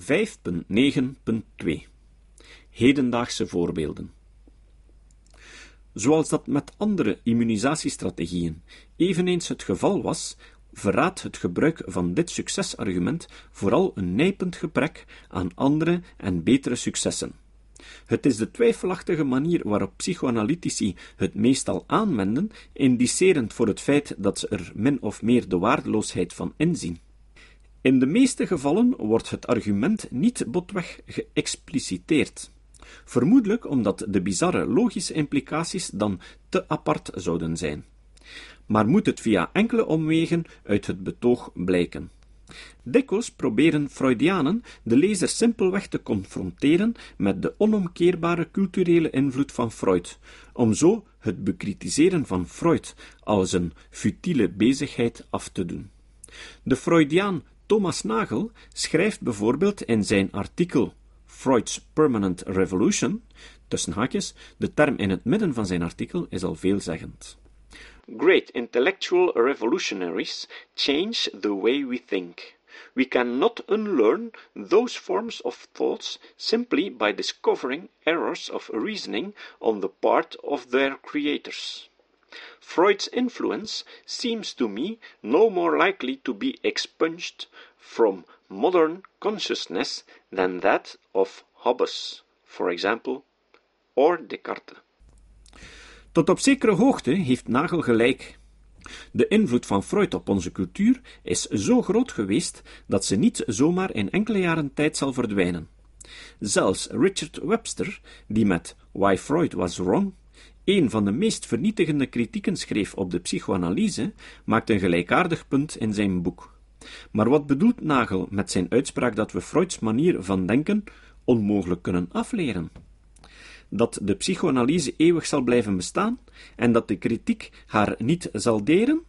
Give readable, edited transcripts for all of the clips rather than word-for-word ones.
5.9.2 Hedendaagse voorbeelden. Zoals dat met andere immunisatiestrategieën eveneens het geval was, verraadt het gebruik van dit succesargument vooral een nijpend gebrek aan andere en betere successen. Het is de twijfelachtige manier waarop psychoanalytici het meestal aanwenden, indicerend voor het feit dat ze er min of meer de waardeloosheid van inzien. In de meeste gevallen wordt het argument niet botweg geëxpliciteerd, vermoedelijk omdat de bizarre logische implicaties dan te apart zouden zijn. Maar moet het via enkele omwegen uit het betoog blijken. Dikwijls proberen Freudianen de lezer simpelweg te confronteren met de onomkeerbare culturele invloed van Freud, om zo het bekritiseren van Freud als een futiele bezigheid af te doen. De Freudiaan Thomas Nagel schrijft bijvoorbeeld in zijn artikel Freud's Permanent Revolution, tussen haakjes, de term in het midden van zijn artikel is al veelzeggend. Great intellectual revolutionaries change the way we think. We cannot unlearn those forms of thoughts simply by discovering errors of reasoning on the part of their creators. Freud's influence seems to me no more likely to be expunged from modern consciousness than that of Hobbes, for example, or Descartes. Tot op zekere hoogte heeft Nagel gelijk. De invloed van Freud op onze cultuur is zo groot geweest dat ze niet zomaar in enkele jaren tijd zal verdwijnen. Zelfs Richard Webster, die met Why Freud was wrong een van de meest vernietigende kritieken schreef op de psychoanalyse, maakt een gelijkaardig punt in zijn boek. Maar wat bedoelt Nagel met zijn uitspraak dat we Freuds manier van denken onmogelijk kunnen afleren? Dat de psychoanalyse eeuwig zal blijven bestaan en dat de kritiek haar niet zal deren?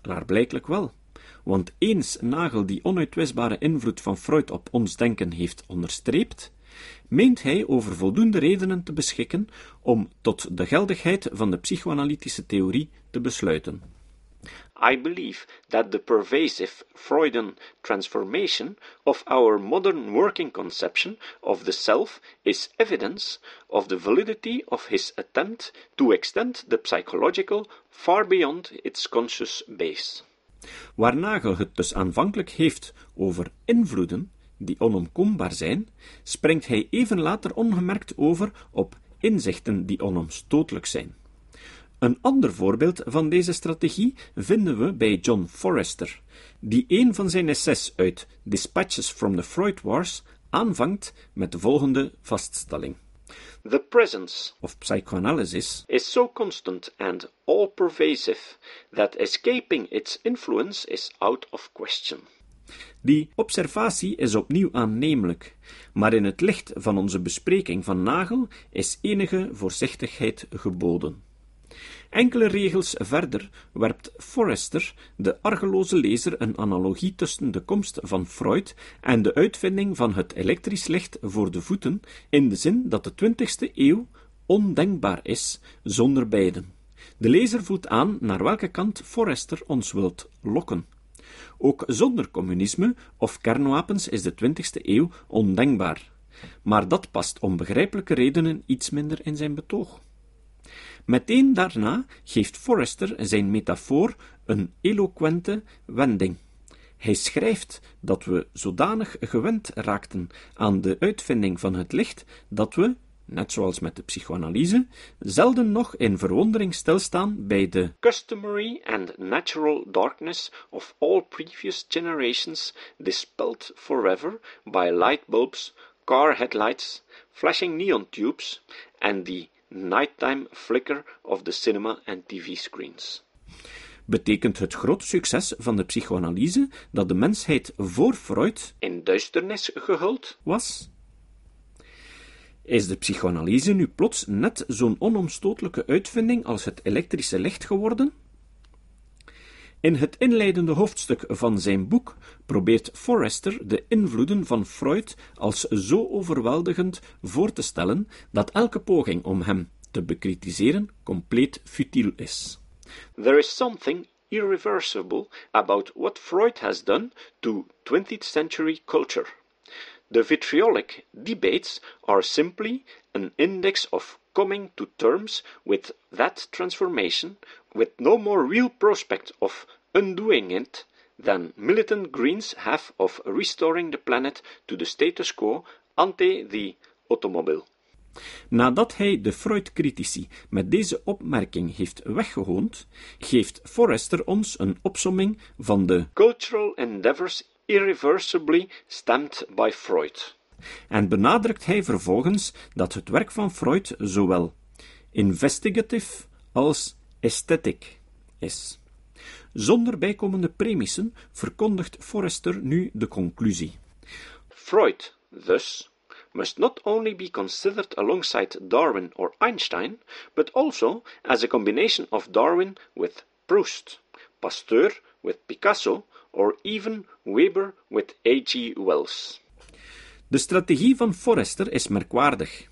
Klaarblijkelijk wel, want eens Nagel die onuitwisbare invloed van Freud op ons denken heeft onderstreept, meent hij over voldoende redenen te beschikken om tot de geldigheid van de psychoanalytische theorie te besluiten. I believe that the pervasive Freudian transformation of our modern working conception of the self is evidence of the validity of his attempt to extend the psychological far beyond its conscious base. Waar Nagel het dus aanvankelijk heeft over invloeden die onomkoombaar zijn, springt hij even later ongemerkt over op inzichten die onomstotelijk zijn. Een ander voorbeeld van deze strategie vinden we bij John Forrester, die een van zijn essays uit Dispatches from the Freud Wars aanvangt met de volgende vaststelling. The presence of psychoanalysis is so constant and all-pervasive that escaping its influence is out of question. Die observatie is opnieuw aannemelijk, maar in het licht van onze bespreking van Nagel is enige voorzichtigheid geboden. Enkele regels verder werpt Forrester de argeloze lezer een analogie tussen de komst van Freud en de uitvinding van het elektrisch licht voor de voeten, in de zin dat de 20e eeuw ondenkbaar is zonder beiden. De lezer voelt aan naar welke kant Forrester ons wilt lokken. Ook zonder communisme of kernwapens is de 20e eeuw ondenkbaar. Maar dat past om begrijpelijke redenen iets minder in zijn betoog. Meteen daarna geeft Forrester zijn metafoor een eloquente wending. Hij schrijft dat we zodanig gewend raakten aan de uitvinding van het licht dat we, net zoals met de psychoanalyse, zelden nog in verwondering stilstaan bij de customary and natural darkness of all previous generations dispelled forever by light bulbs, car headlights, flashing neon tubes and the nighttime flicker of the cinema and TV screens. Betekent het grote succes van de psychoanalyse dat de mensheid voor Freud in duisternis gehuld was? Is de psychoanalyse nu plots net zo'n onomstotelijke uitvinding als het elektrische licht geworden? In het inleidende hoofdstuk van zijn boek probeert Forrester de invloeden van Freud als zo overweldigend voor te stellen dat elke poging om hem te bekritiseren compleet futiel is. There is something irreversible about what Freud has done to 20th century culture. The vitriolic debates are simply an index of coming to terms with that transformation, with no more real prospect of undoing it than militant Greens have of restoring the planet to the status quo ante the automobile. Nadat hij de Freud-critici met deze opmerking heeft weggehoond, geeft Forrester ons een opsomming van de cultural endeavors irreversibly stamped by Freud. En benadrukt hij vervolgens dat het werk van Freud zowel investigative als aesthetic is. Zonder bijkomende premissen verkondigt Forrester nu de conclusie. Freud, thus, must not only be considered alongside Darwin or Einstein, but also as a combination of Darwin with Proust, Pasteur with Picasso, or even Weber with A.G. Wells. De strategie van Forrester is merkwaardig.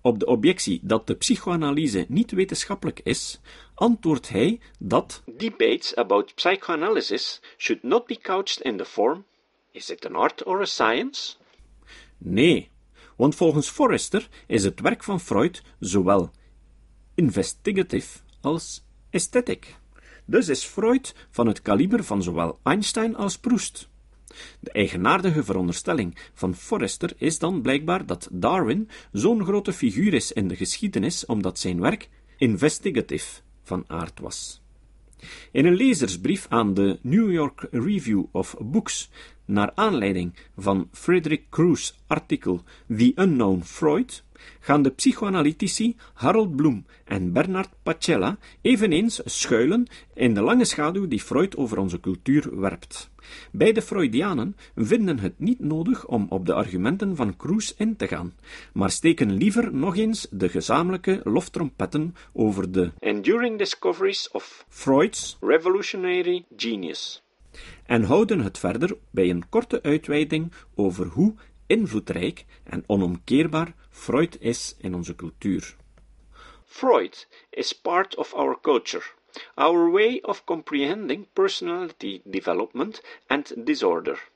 Op de objectie dat de psychoanalyse niet wetenschappelijk is, antwoordt hij dat debates about psychoanalysis should not be couched in the form is it an art or a science? Nee, want volgens Forrester is het werk van Freud zowel investigative als aesthetic. Dus is Freud van het kaliber van zowel Einstein als Proust. De eigenaardige veronderstelling van Forrester is dan blijkbaar dat Darwin zo'n grote figuur is in de geschiedenis omdat zijn werk investigatief van aard was. In een lezersbrief aan de New York Review of Books, naar aanleiding van Frederick Crews' artikel The Unknown Freud, gaan de psychoanalytici Harold Bloom en Bernard Pacella eveneens schuilen in de lange schaduw die Freud over onze cultuur werpt. Beide Freudianen vinden het niet nodig om op de argumenten van Crews in te gaan, maar steken liever nog eens de gezamenlijke loftrompetten over de enduring discoveries of Freud's revolutionary genius en houden het verder bij een korte uitweiding over hoe invloedrijk en onomkeerbaar Freud is in onze cultuur. Freud is part of our culture, our way of comprehending personality development and disorder.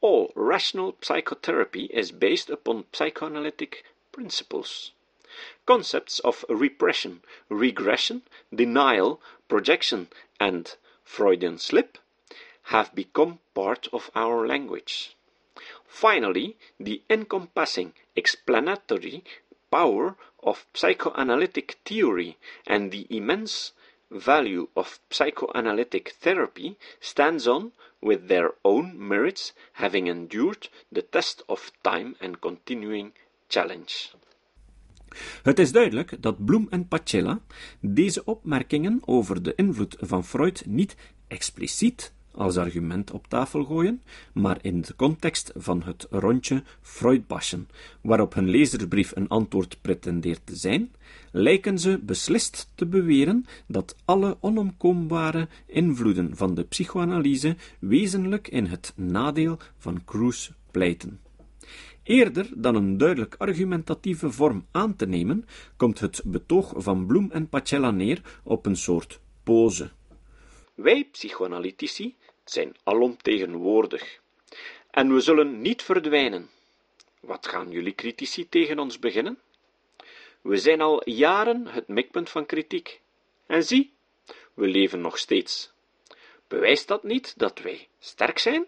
All rational psychotherapy is based upon psychoanalytic principles. Concepts of repression, regression, denial, projection and Freudian slip have become part of our language. Finally, the encompassing explanatory power of psychoanalytic theory and the immense value of psychoanalytic therapy stands on, with their own merits, having endured the test of time and continuing challenge. Het is duidelijk dat Bloom en Pacella deze opmerkingen over de invloed van Freud niet expliciet als argument op tafel gooien, maar in de context van het rondje Freudbaschen, waarop hun lezersbrief een antwoord pretendeert te zijn, lijken ze beslist te beweren dat alle onomkoombare invloeden van de psychoanalyse wezenlijk in het nadeel van Crews pleiten. Eerder dan een duidelijk argumentatieve vorm aan te nemen, komt het betoog van Bloom en Pacella neer op een soort pose. Wij psychoanalytici zijn alomtegenwoordig en we zullen niet verdwijnen. Wat gaan jullie critici tegen ons beginnen? We zijn al jaren het mikpunt van kritiek. En zie, we leven nog steeds. Bewijst dat niet dat wij sterk zijn?